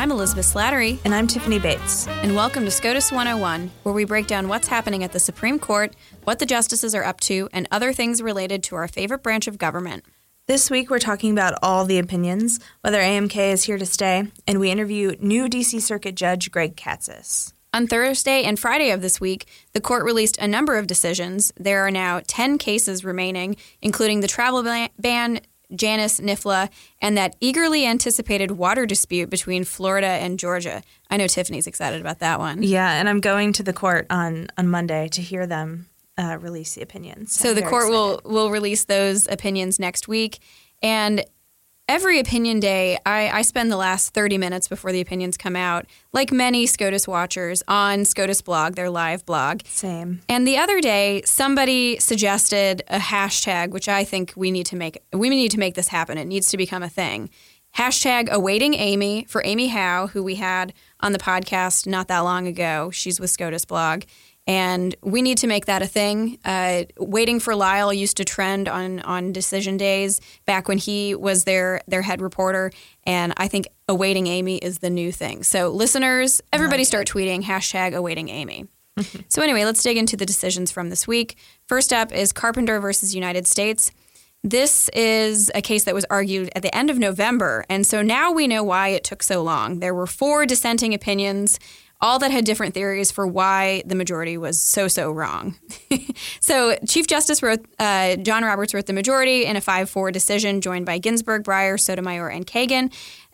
I'm Elizabeth Slattery. And I'm Tiffany Bates. And welcome to SCOTUS 101, where we break down what's happening at the Supreme Court, what the justices are up to, and other things related to our favorite branch of government. This week, we're talking about all the opinions, whether AMK is here to stay, and we interview new D.C. Circuit Judge Greg Katsas. On Thursday and Friday of this week, the court released a number of decisions. There are now 10 cases remaining, including the travel ban, Janice Nifla, and that eagerly anticipated water dispute between Florida and Georgia. I know Tiffany's excited about that one. Yeah, and I'm going to the court on Monday to hear them release the opinions. So the court will release those opinions next week. And every opinion day, I spend the last 30 minutes before the opinions come out, like many SCOTUS watchers, on SCOTUS blog, their live blog. Same. And the other day, somebody suggested a hashtag, which I think we need to make this happen. It needs to become a thing. Hashtag awaiting Amy for Amy Howe, who we had on the podcast not that long ago. She's with SCOTUS blog. And we need to make that a thing. Waiting for Lyle used to trend on decision days back when he was their head reporter. And I think awaiting Amy is the new thing. So listeners, everybody start tweeting hashtag awaiting Amy. So anyway, let's dig into the decisions from this week. First up is Carpenter versus United States. This is a case that was argued at the end of November. And so now we know why it took so long. There were 4 dissenting opinions, all that had different theories for why the majority was so wrong. So Chief Justice John Roberts wrote the majority in a 5-4 decision joined by Ginsburg, Breyer, Sotomayor, and Kagan,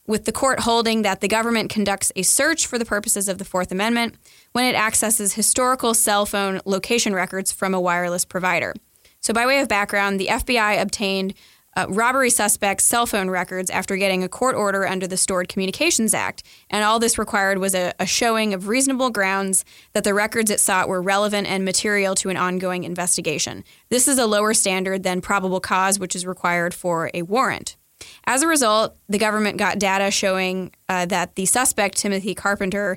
with the court holding that the government conducts a search for the purposes of the Fourth Amendment when it accesses historical cell phone location records from a wireless provider. So by way of background, the FBI obtained robbery suspects' cell phone records after getting a court order under the Stored Communications Act. And all this required was a showing of reasonable grounds that the records it sought were relevant and material to an ongoing investigation. This is a lower standard than probable cause, which is required for a warrant. As a result, the government got data showing that the suspect, Timothy Carpenter,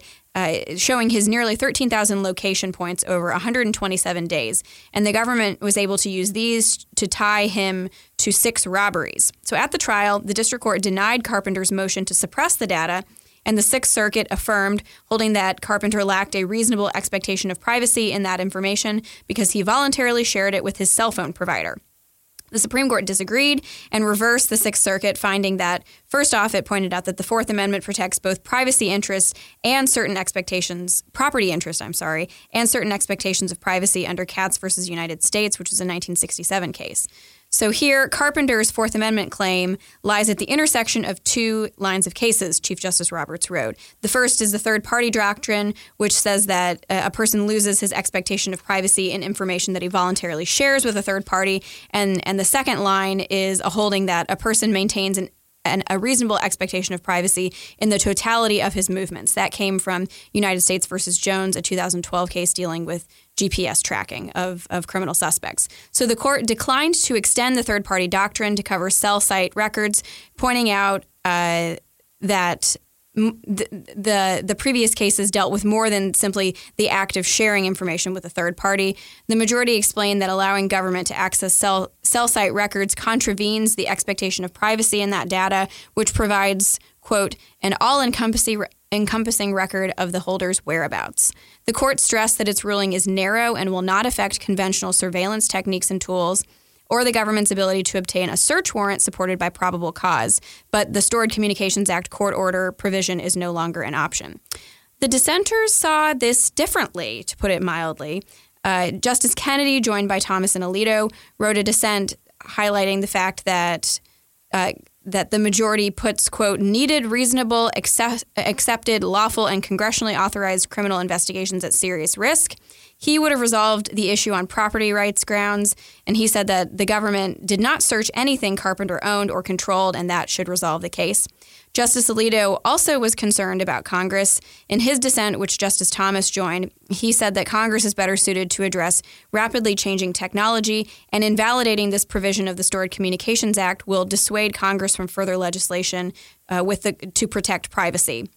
showing his nearly 13,000 location points over 127 days. And the government was able to use these to tie him to 6 robberies. So at the trial, the district court denied Carpenter's motion to suppress the data, and the Sixth Circuit affirmed, holding that Carpenter lacked a reasonable expectation of privacy in that information because he voluntarily shared it with his cell phone provider. The Supreme Court disagreed and reversed the Sixth Circuit, finding that, first off, it pointed out that the Fourth Amendment protects both privacy interests and certain expectations, and certain expectations of privacy under Katz versus United States, which was a 1967 case. So here, Carpenter's Fourth Amendment claim lies at the intersection of 2 lines of cases, Chief Justice Roberts wrote. The first is the third-party doctrine, which says that a person loses his expectation of privacy in information that he voluntarily shares with a third party. And the second line is a holding that a person maintains a reasonable expectation of privacy in the totality of his movements. That came from United States versus Jones, a 2012 case dealing with GPS tracking of criminal suspects. So the court declined to extend the third-party doctrine to cover cell site records, pointing out that the previous cases dealt with more than simply the act of sharing information with a third party. The majority explained that allowing government to access cell site records contravenes the expectation of privacy in that data, which provides, quote, an all-encompassing record of the holder's whereabouts. The court stressed that its ruling is narrow and will not affect conventional surveillance techniques and tools or the government's ability to obtain a search warrant supported by probable cause, but the Stored Communications Act court order provision is no longer an option. The dissenters saw this differently, to put it mildly. Justice Kennedy, joined by Thomas and Alito, wrote a dissent highlighting the fact that that the majority puts, quote, needed, reasonable, accepted, lawful, and congressionally authorized criminal investigations at serious risk. He would have resolved the issue on property rights grounds, and he said that the government did not search anything Carpenter owned or controlled, and that should resolve the case. Justice Alito also was concerned about Congress. In his dissent, which Justice Thomas joined, he said that Congress is better suited to address rapidly changing technology, and invalidating this provision of the Stored Communications Act will dissuade Congress from further legislation to protect privacy.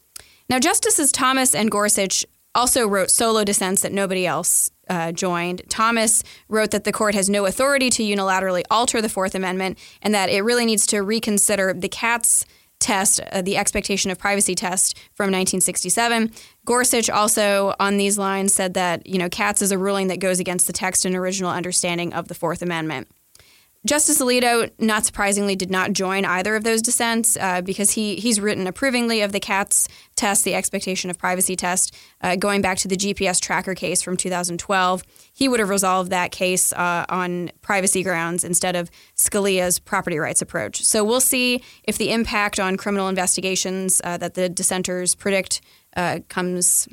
Now, Justices Thomas and Gorsuch also wrote solo dissents that nobody else joined. Thomas wrote that the court has no authority to unilaterally alter the Fourth Amendment and that it really needs to reconsider the Katz test, the expectation of privacy test from 1967. Gorsuch also on these lines said that, you know, Katz is a ruling that goes against the text and original understanding of the Fourth Amendment. Justice Alito, not surprisingly, did not join either of those dissents because he's written approvingly of the Katz test, the expectation of privacy test, going back to the GPS tracker case from 2012. He would have resolved that case on privacy grounds instead of Scalia's property rights approach. So we'll see if the impact on criminal investigations that the dissenters predict comes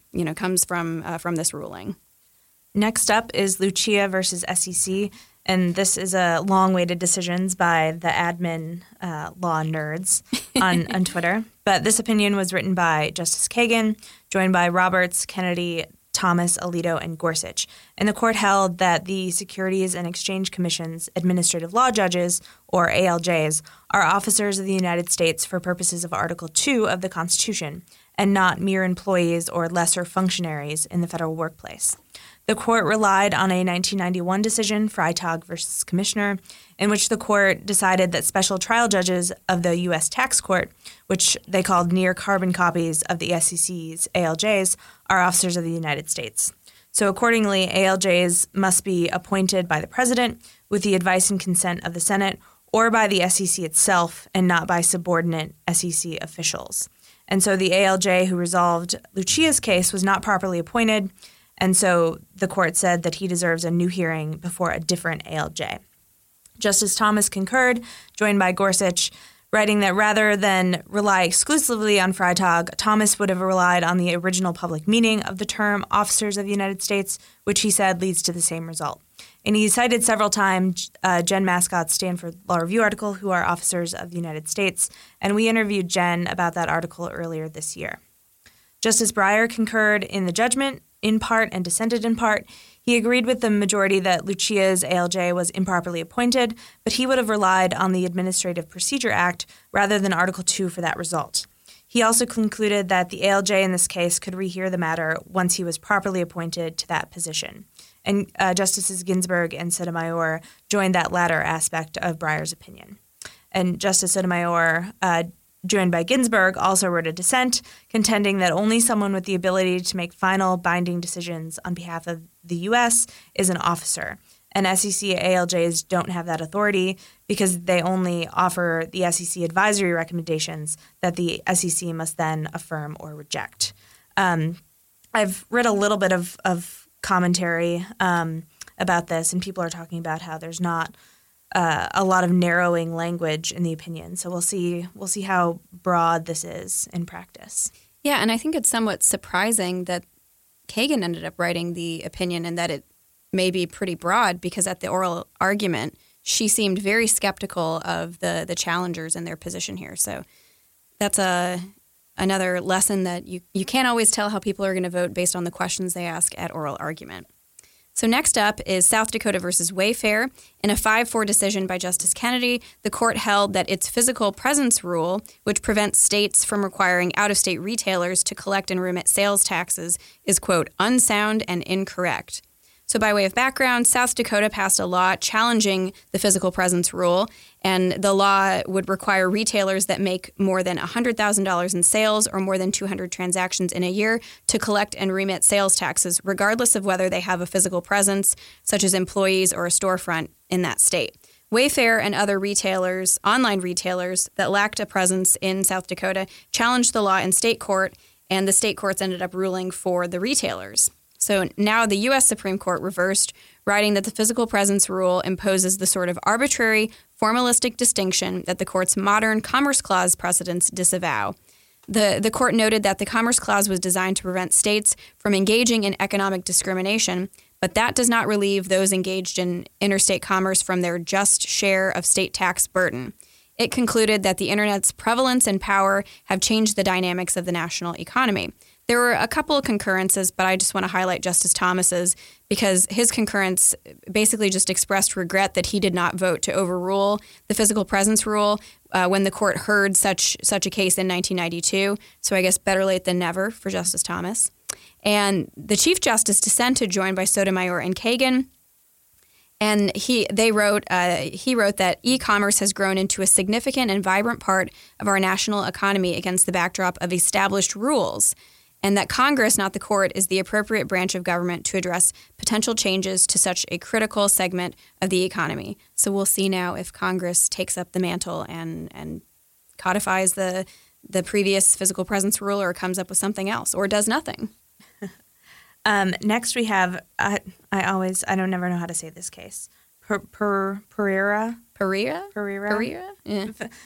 from this ruling. Next up is Lucia versus SEC. And this is a long-awaited decisions by the admin law nerds on Twitter. But this opinion was written by Justice Kagan, joined by Roberts, Kennedy, Thomas, Alito, and Gorsuch. And the court held that the Securities and Exchange Commission's administrative law judges, or ALJs, are officers of the United States for purposes of Article II of the Constitution and not mere employees or lesser functionaries in the federal workplace. The court relied on a 1991 decision, Freytag versus Commissioner, in which the court decided that special trial judges of the U.S. Tax Court, which they called near-carbon copies of the SEC's ALJs, are officers of the United States. So accordingly, ALJs must be appointed by the president with the advice and consent of the Senate or by the SEC itself and not by subordinate SEC officials. And so the ALJ who resolved Lucia's case was not properly appointed, and so the court said that he deserves a new hearing before a different ALJ. Justice Thomas concurred, joined by Gorsuch, writing that rather than rely exclusively on Freytag, Thomas would have relied on the original public meaning of the term officers of the United States, which he said leads to the same result. And he cited several times Jen Mascott's Stanford Law Review article, Who Are Officers of the United States, and we interviewed Jen about that article earlier this year. Justice Breyer concurred in the judgment, in part and dissented in part. He agreed with the majority that Lucia's ALJ was improperly appointed, but he would have relied on the Administrative Procedure Act rather than Article II for that result. He also concluded that the ALJ in this case could rehear the matter once he was properly appointed to that position. And Justices Ginsburg and Sotomayor joined that latter aspect of Breyer's opinion. And Justice Sotomayor joined by Ginsburg, also wrote a dissent, contending that only someone with the ability to make final binding decisions on behalf of the U.S. is an officer. And SEC ALJs don't have that authority because they only offer the SEC advisory recommendations that the SEC must then affirm or reject. I've read a little bit of commentary about this, and people are talking about how there's not a lot of narrowing language in the opinion. So we'll see how broad this is in practice. Yeah, and I think it's somewhat surprising that Kagan ended up writing the opinion and that it may be pretty broad because at the oral argument, she seemed very skeptical of the challengers and their position here. So that's another lesson that you can't always tell how people are going to vote based on the questions they ask at oral argument. So next up is South Dakota versus Wayfair. In a 5-4 decision by Justice Kennedy, the court held that its physical presence rule, which prevents states from requiring out-of-state retailers to collect and remit sales taxes, is, quote, unsound and incorrect. So by way of background, South Dakota passed a law challenging the physical presence rule, and the law would require retailers that make more than $100,000 in sales or more than 200 transactions in a year to collect and remit sales taxes, regardless of whether they have a physical presence, such as employees or a storefront in that state. Wayfair and other retailers, online retailers, that lacked a presence in South Dakota challenged the law in state court, and the state courts ended up ruling for the retailers. So now the U.S. Supreme Court reversed, writing that the physical presence rule imposes the sort of arbitrary, formalistic distinction that the court's modern Commerce Clause precedents disavow. The court noted that the Commerce Clause was designed to prevent states from engaging in economic discrimination, but that does not relieve those engaged in interstate commerce from their just share of state tax burden. It concluded that the Internet's prevalence and power have changed the dynamics of the national economy. There were a couple of concurrences, but I just want to highlight Justice Thomas's because his concurrence basically just expressed regret that he did not vote to overrule the physical presence rule when the court heard such a case in 1992. So I guess better late than never for Justice Thomas. And the Chief Justice dissented, joined by Sotomayor and Kagan. And he wrote that e-commerce has grown into a significant and vibrant part of our national economy against the backdrop of established rules, and that Congress, not the court, is the appropriate branch of government to address potential changes to such a critical segment of the economy. So we'll see now if Congress takes up the mantle and codifies the previous physical presence rule, or comes up with something else, or does nothing. Next we have, I never know how to say this case, Pereira? Yeah.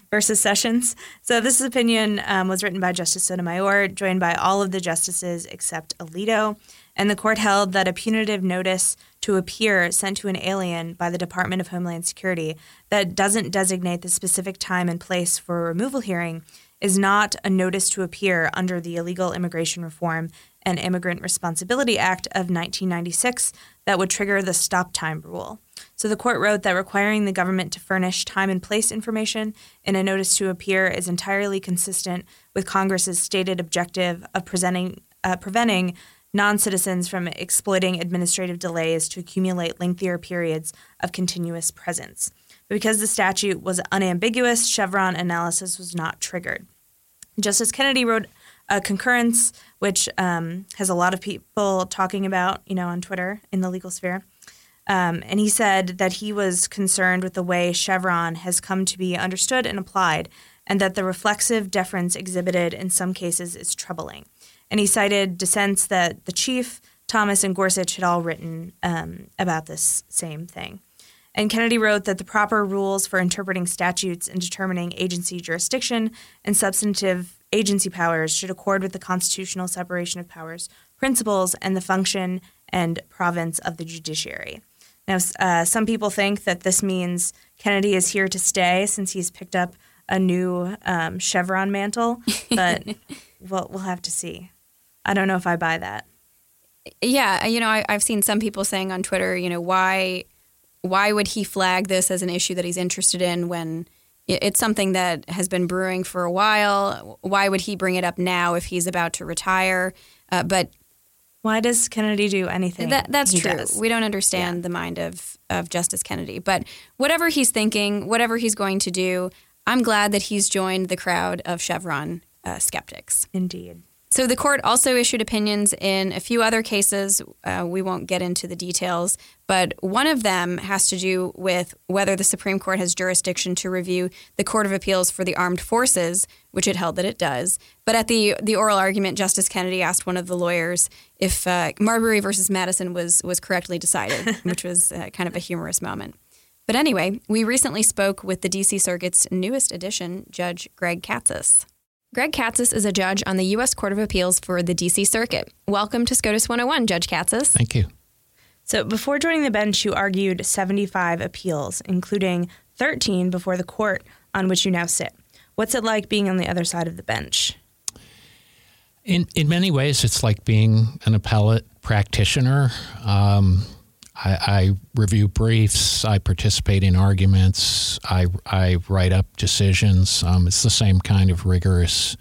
Versus Sessions. So this opinion was written by Justice Sotomayor, joined by all of the justices except Alito. And the court held that a punitive notice to appear sent to an alien by the Department of Homeland Security that doesn't designate the specific time and place for a removal hearing is not a notice to appear under the Illegal Immigration Reform and Immigrant Responsibility Act of 1996 that would trigger the stop time rule. So the court wrote that requiring the government to furnish time and place information in a notice to appear is entirely consistent with Congress's stated objective of preventing non-citizens from exploiting administrative delays to accumulate lengthier periods of continuous presence. But because the statute was unambiguous, Chevron analysis was not triggered. Justice Kennedy wrote a concurrence, which has a lot of people talking about, you know, on Twitter in the legal sphere. And he said that he was concerned with the way Chevron has come to be understood and applied, and that the reflexive deference exhibited in some cases is troubling. And he cited dissents that the Chief, Thomas, and Gorsuch had all written about this same thing. And Kennedy wrote that the proper rules for interpreting statutes and determining agency jurisdiction and substantive agency powers should accord with the constitutional separation of powers principles and the function and province of the judiciary. Now, some people think that this means Kennedy is here to stay since he's picked up a new Chevron mantle, but we'll have to see. I don't know if I buy that. Yeah, you know, I've seen some people saying on Twitter, you know, why would he flag this as an issue that he's interested in when it's something that has been brewing for a while? Why would he bring it up now if he's about to retire? But why does Kennedy do anything? That's true. Does. We don't understand the mind of Justice Kennedy. But whatever he's thinking, whatever he's going to do, I'm glad that he's joined the crowd of Chevron skeptics. Indeed. So the court also issued opinions in a few other cases. We won't get into the details, but one of them has to do with whether the Supreme Court has jurisdiction to review the Court of Appeals for the Armed Forces, which it held that it does. But at the oral argument, Justice Kennedy asked one of the lawyers if Marbury versus Madison was correctly decided, which was kind of a humorous moment. But anyway, we recently spoke with the D.C. Circuit's newest addition, Judge Greg Katsas. Greg Katsas is a judge on the U.S. Court of Appeals for the D.C. Circuit. Welcome to SCOTUS 101, Judge Katsas. Thank you. So before joining the bench, you argued 75 appeals, including 13 before the court on which you now sit. What's it like being on the other side of the bench? In many ways, it's like being an appellate practitioner. I review briefs. I participate in arguments. I write up decisions. It's the same kind of rigorous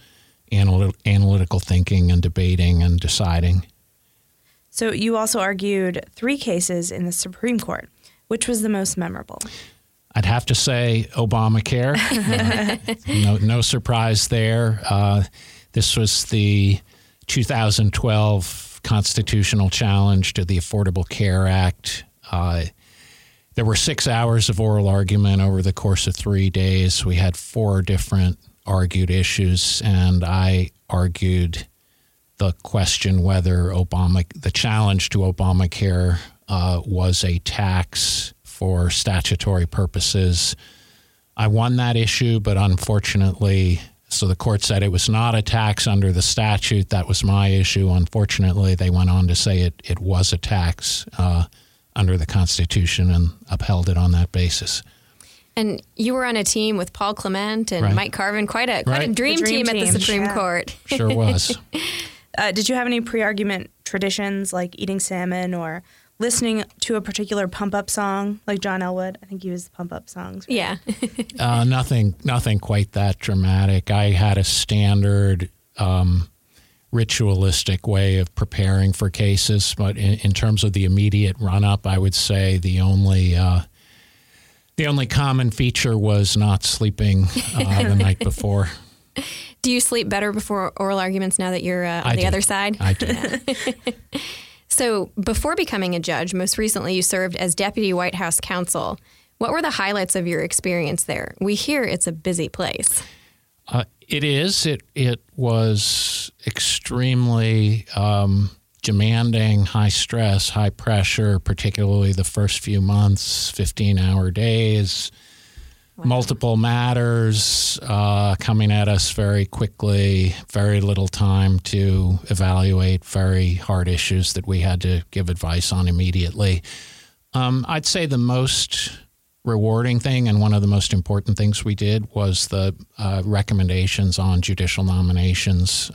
analytical thinking and debating and deciding. So you also argued three cases in the Supreme Court. Which was the most memorable? I'd have to say Obamacare. No surprise there. This was the 2012 constitutional challenge to the Affordable Care Act. There were 6 hours of oral argument over the course of 3 days. We had four different argued issues, and I argued the question whether the challenge to Obamacare was a tax for statutory purposes. I won that issue, but unfortunately, so the court said it was not a tax under the statute. That was my issue. Unfortunately, they went on to say it was a tax under the Constitution and upheld it on that basis. And you were on a team with Paul Clement and Mike Carvin, quite a dream team at the Supreme Court. Sure was. Did you have any pre-argument traditions like eating salmon or listening to a particular pump-up song, like John Elwood? I think he used the pump-up songs. Right? Yeah. Nothing quite that dramatic. I had a standard ritualistic way of preparing for cases. But in terms of the immediate run-up, I would say the only common feature was not sleeping the night before. Do you sleep better before oral arguments now that you're on the other side? I do. So before becoming a judge, most recently you served as Deputy White House Counsel. What were the highlights of your experience there? We hear it's a busy place. It is. It was extremely demanding, high stress, high pressure, particularly the first few months, 15-hour days. Wow. Multiple matters coming at us very quickly, very little time to evaluate very hard issues that we had to give advice on immediately. I'd say the most rewarding thing and one of the most important things we did was the recommendations on judicial nominations.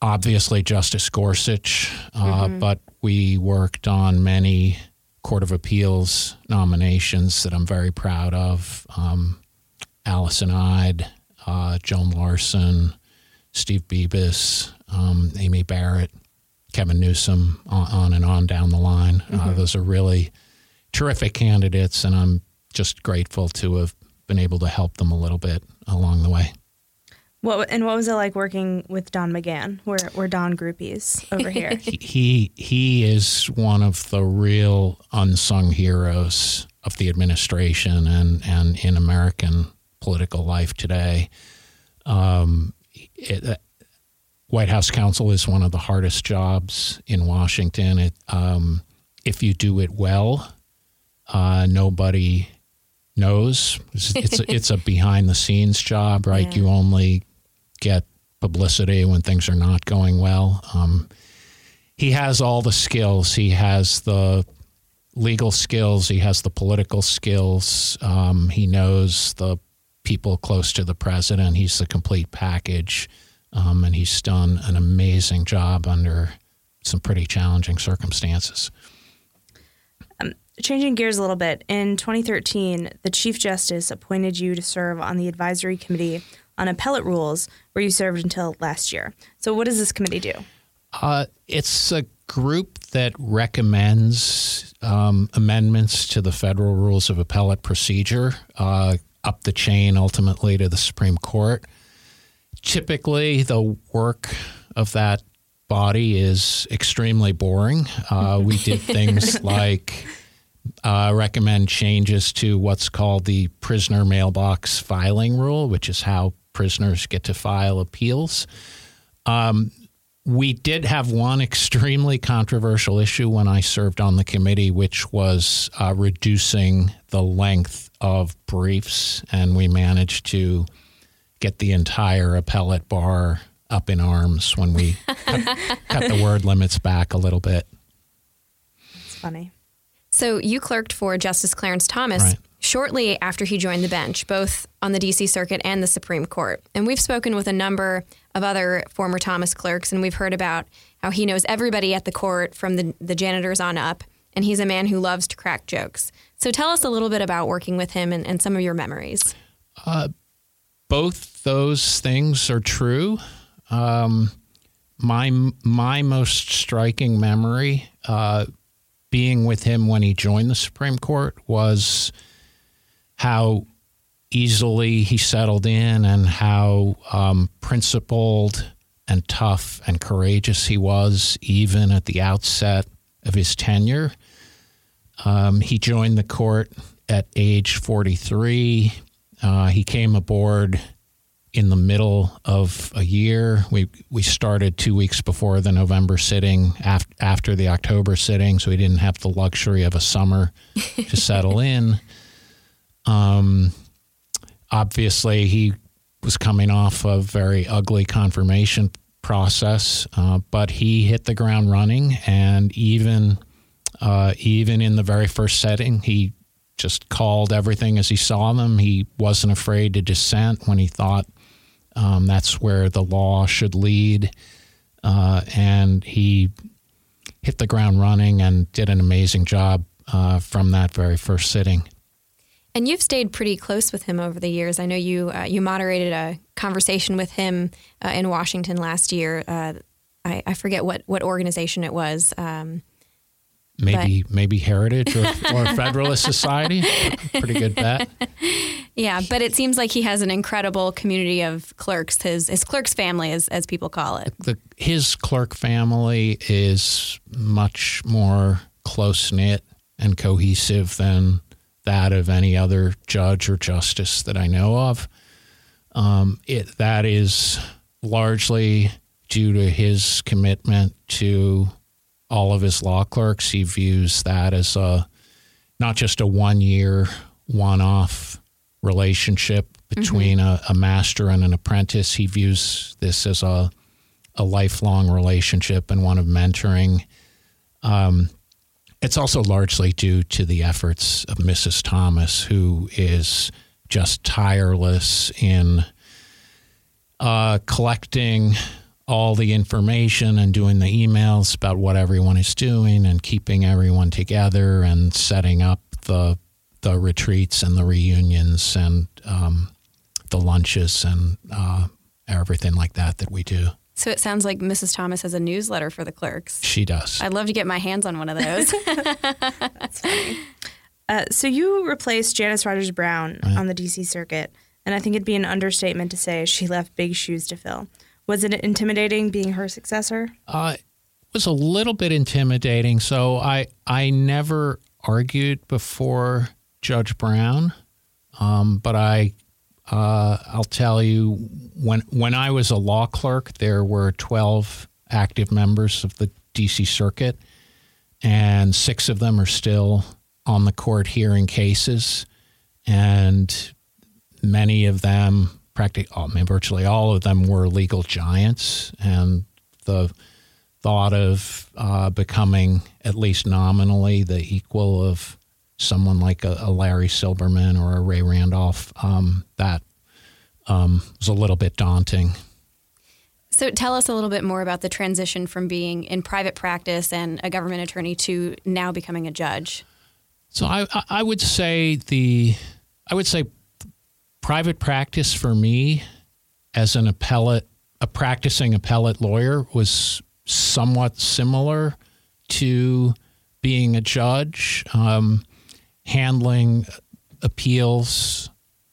Obviously, Justice Gorsuch, but we worked on many Court of Appeals nominations that I'm very proud of. Allison Eid, Joan Larson, Steve Beebis, Amy Barrett, Kevin Newsom, on and on down the line. Those are really terrific candidates, and I'm just grateful to have been able to help them a little bit along the way. What was it like working with Don McGahn? We're Don groupies over here. He is one of the real unsung heroes of the administration and in American political life today. White House counsel is one of the hardest jobs in Washington. If you do it well, nobody knows. It's a behind the scenes job, right? Yeah. You only get publicity when things are not going well. He has all the skills. He has the legal skills. He has the political skills. He knows the people close to the president. He's the complete package. And he's done an amazing job under some pretty challenging circumstances. Changing gears a little bit, in 2013, the Chief Justice appointed you to serve on the Advisory Committee on Appellate Rules, where you served until last year. So what does this committee do? It's a group that recommends amendments to the federal rules of appellate procedure, up the chain ultimately to the Supreme Court. Typically, the work of that body is extremely boring. We did things like recommend changes to what's called the prisoner mailbox filing rule, which is how prisoners get to file appeals. We did have one extremely controversial issue when I served on the committee, which was reducing the length of briefs, and we managed to get the entire appellate bar up in arms when we cut the word limits back a little bit. It's funny. So you clerked for Justice Clarence Thomas shortly after he joined the bench, both on the D.C. Circuit and the Supreme Court. And we've spoken with a number of other former Thomas clerks, and we've heard about how he knows everybody at the court from the janitors on up, and he's a man who loves to crack jokes. So tell us a little bit about working with him and some of your memories. Both those things are true. My most striking memory being with him when he joined the Supreme Court was how easily he settled in and how principled and tough and courageous he was, even at the outset of his tenure. He joined the court at age 43. He came aboard in the middle of a year. We started 2 weeks before the November sitting, after the October sitting, so we didn't have the luxury of a summer to settle in. Obviously, he was coming off a very ugly confirmation process, but he hit the ground running, and even in the very first setting, he just called everything as he saw them. He wasn't afraid to dissent when he thought that's where the law should lead. And he hit the ground running and did an amazing job from that very first sitting. And you've stayed pretty close with him over the years. I know you moderated a conversation with him in Washington last year. I forget what organization it was. Maybe Heritage or Federalist Society. Pretty good bet. Yeah, but it seems like he has an incredible community of clerks, his clerk's family, as people call it. His clerk family is much more close-knit and cohesive than that of any other judge or justice that I know of. That is largely due to his commitment to all of his law clerks. He views that as not just a one-year, one-off relationship between a master and an apprentice. He views this as a lifelong relationship and one of mentoring. It's also largely due to the efforts of Mrs. Thomas, who is just tireless in collecting all the information and doing the emails about what everyone is doing and keeping everyone together and setting up the retreats and the reunions and the lunches and everything like that we do. So it sounds like Mrs. Thomas has a newsletter for the clerks. She does. I'd love to get my hands on one of those. That's funny. So you replaced Janice Rogers Brown on the D.C. Circuit, and I think it'd be an understatement to say she left big shoes to fill. Was it intimidating being her successor? It was a little bit intimidating. So I never argued before Judge Brown, but I'll tell you, when I was a law clerk, there were 12 active members of the D.C. Circuit, and 6 of them are still on the court hearing cases, and many of them, virtually all of them, were legal giants, and the thought of becoming at least nominally the equal of someone like a Larry Silberman or a Ray Randolph, that was a little bit daunting. So tell us a little bit more about the transition from being in private practice and a government attorney to now becoming a judge. So I would say private practice for me as a practicing appellate lawyer was somewhat similar to being a judge, handling appeals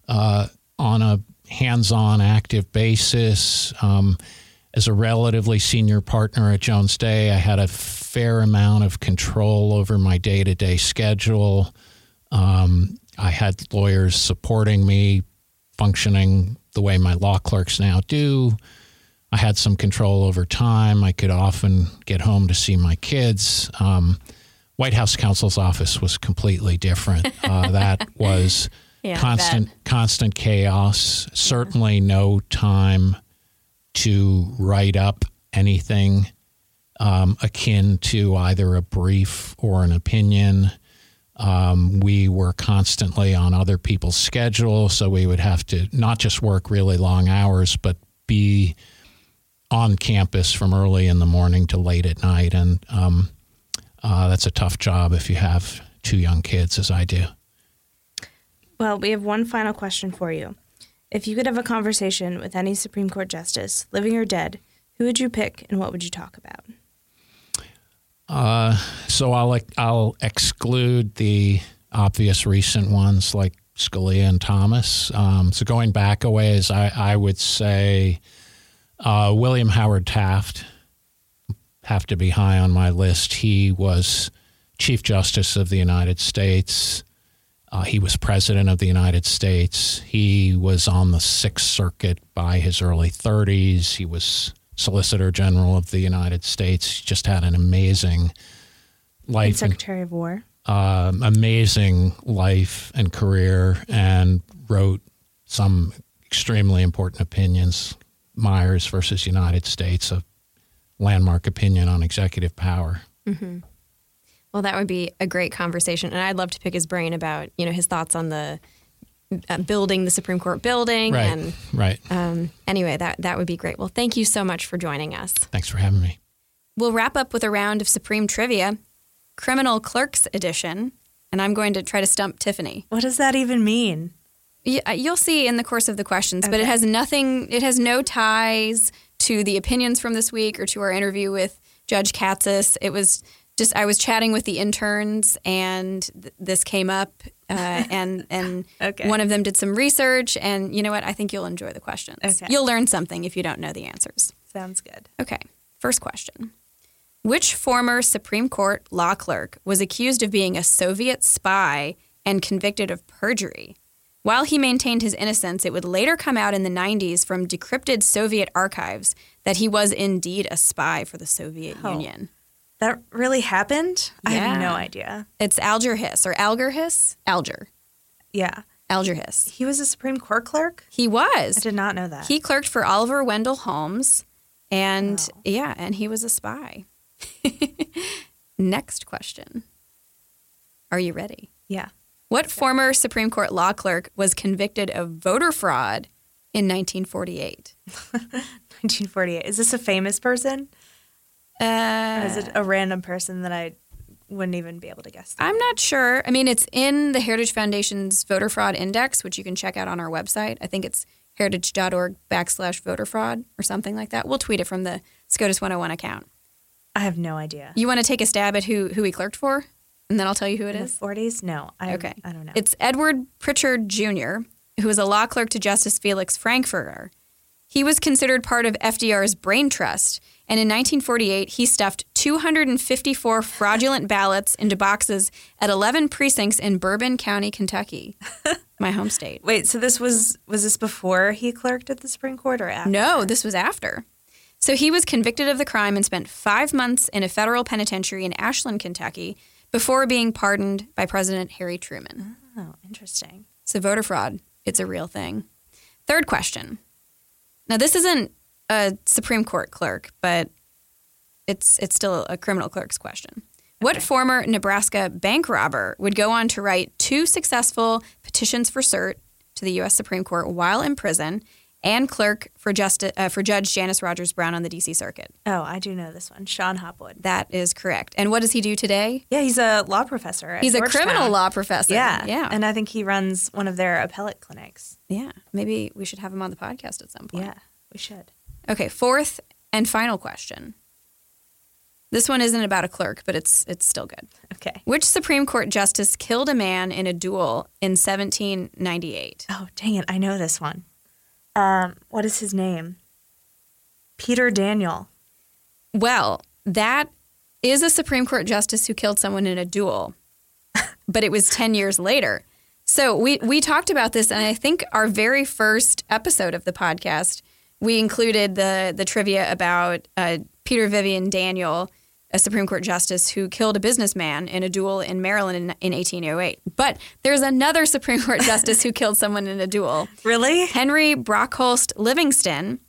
on a hands-on active basis. As a relatively senior partner at Jones Day, I had a fair amount of control over my day-to-day schedule. I had lawyers supporting me, functioning the way my law clerks now do. I had some control over time. I could often get home to see my kids. White House counsel's office was completely different. That was constant chaos, certainly no time to write up anything akin to either a brief or an opinion. We were constantly on other people's schedule, so we would have to not just work really long hours, but be on campus from early in the morning to late at night. And that's a tough job if you have 2 young kids, as I do. Well, we have one final question for you. If you could have a conversation with any Supreme Court justice, living or dead, who would you pick and what would you talk about? So I'll exclude the obvious recent ones like Scalia and Thomas. So going back a ways, I would say William Howard Taft. Have to be high on my list. He was Chief Justice of the United States. He was President of the United States. He was on the Sixth Circuit by his early 30s. He was Solicitor General of the United States. He just had an amazing life. And Secretary of War. Amazing life and career, and wrote some extremely important opinions. Myers versus United States, a landmark opinion on executive power. Mm-hmm. Well, that would be a great conversation, and I'd love to pick his brain about his thoughts on the building, the Supreme Court building. Right. And, anyway, that would be great. Well, thank you so much for joining us. Thanks for having me. We'll wrap up with a round of Supreme Trivia, Criminal Clerks Edition, and I'm going to try to stump Tiffany. What does that even mean? Yeah, you'll see in the course of the questions, but it has nothing, it has no ties to the opinions from this week or to our interview with Judge Katsas. It was just, I was chatting with the interns and this came up and okay. One of them did some research and you know what? I think you'll enjoy the questions. Okay. You'll learn something if you don't know the answers. Sounds good. Okay. First question. Which former Supreme Court law clerk was accused of being a Soviet spy and convicted of perjury? While he maintained his innocence, it would later come out in the 90s from decrypted Soviet archives that he was indeed a spy for the Soviet Union. That really happened? Yeah. I have no idea. It's Alger Hiss or Alger Hiss? Alger. Yeah. Alger Hiss. He was a Supreme Court clerk? He was. I did not know that. He clerked for Oliver Wendell Holmes and yeah, and he was a spy. Next question. Are you ready? Yeah. What former Supreme Court law clerk was convicted of voter fraud in 1948? 1948. Is this a famous person? Or is it a random person that I wouldn't even be able to guess? I'm not sure. I mean, it's in the Heritage Foundation's Voter Fraud Index, which you can check out on our website. I think it's heritage.org/voter fraud or something like that. We'll tweet it from the SCOTUS 101 account. I have no idea. You want to take a stab at who he clerked for? And then I'll tell you who it is. In the 40s? No. I don't know. It's Edward Pritchard Jr., who was a law clerk to Justice Felix Frankfurter. He was considered part of FDR's brain trust, and in 1948, he stuffed 254 fraudulent ballots into boxes at 11 precincts in Bourbon County, Kentucky, my home state. Wait, so this was this before he clerked at the Supreme Court or after? No, this was after. So he was convicted of the crime and spent 5 months in a federal penitentiary in Ashland, Kentucky, before being pardoned by President Harry Truman. Oh, interesting. So voter fraud, it's a real thing. Third question. Now, this isn't a Supreme Court clerk, but it's still a criminal clerk's question. What former Nebraska bank robber would go on to write 2 successful petitions for cert to the U.S. Supreme Court while in prison and clerk for Judge Janice Rogers Brown on the D.C. Circuit. Oh, I do know this one. Sean Hopwood. That is correct. And what does he do today? Yeah, he's a law professor at Georgetown. He's a criminal law professor. Yeah. And I think he runs one of their appellate clinics. Yeah. Maybe we should have him on the podcast at some point. Yeah, we should. Okay, fourth and final question. This one isn't about a clerk, but it's still good. Okay. Which Supreme Court justice killed a man in a duel in 1798? Oh, dang it. I know this one. What is his name? Peter Daniel. Well, that is a Supreme Court justice who killed someone in a duel, but it was 10 years later. So we talked about this, and I think our very first episode of the podcast, we included the trivia about Peter Vivian Daniel, a Supreme Court justice who killed a businessman in a duel in Maryland in 1808. But there's another Supreme Court justice who killed someone in a duel. Really? Henry Brockholst Livingston,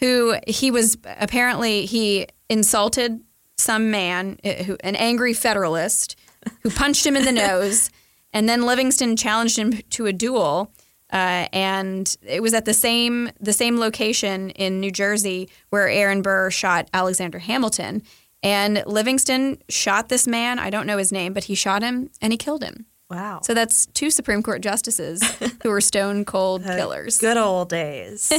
who he insulted some man, an angry Federalist, who punched him in the nose. And then Livingston challenged him to a duel. And it was at the same location in New Jersey where Aaron Burr shot Alexander Hamilton. And Livingston shot this man. I don't know his name, but he shot him and he killed him. Wow. So that's 2 Supreme Court justices who were stone cold killers. Good old days.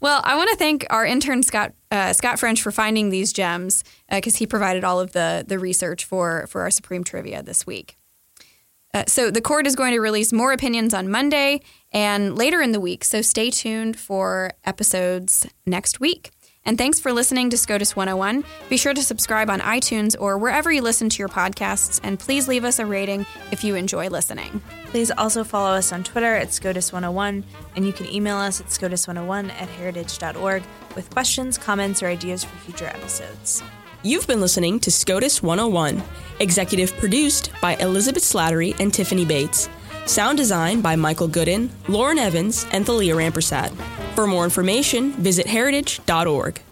Well, I want to thank our intern, Scott French, for finding these gems because he provided all of the research for our Supreme Trivia this week. So the court is going to release more opinions on Monday and later in the week. So stay tuned for episodes next week. And thanks for listening to SCOTUS 101. Be sure to subscribe on iTunes or wherever you listen to your podcasts, and please leave us a rating if you enjoy listening. Please also follow us on Twitter at SCOTUS 101, and you can email us at scotus101@heritage.org with questions, comments, or ideas for future episodes. You've been listening to SCOTUS 101, executive produced by Elizabeth Slattery and Tiffany Bates. Sound design by Michael Gooden, Lauren Evans, and Thalia Rampersad. For more information, visit heritage.org.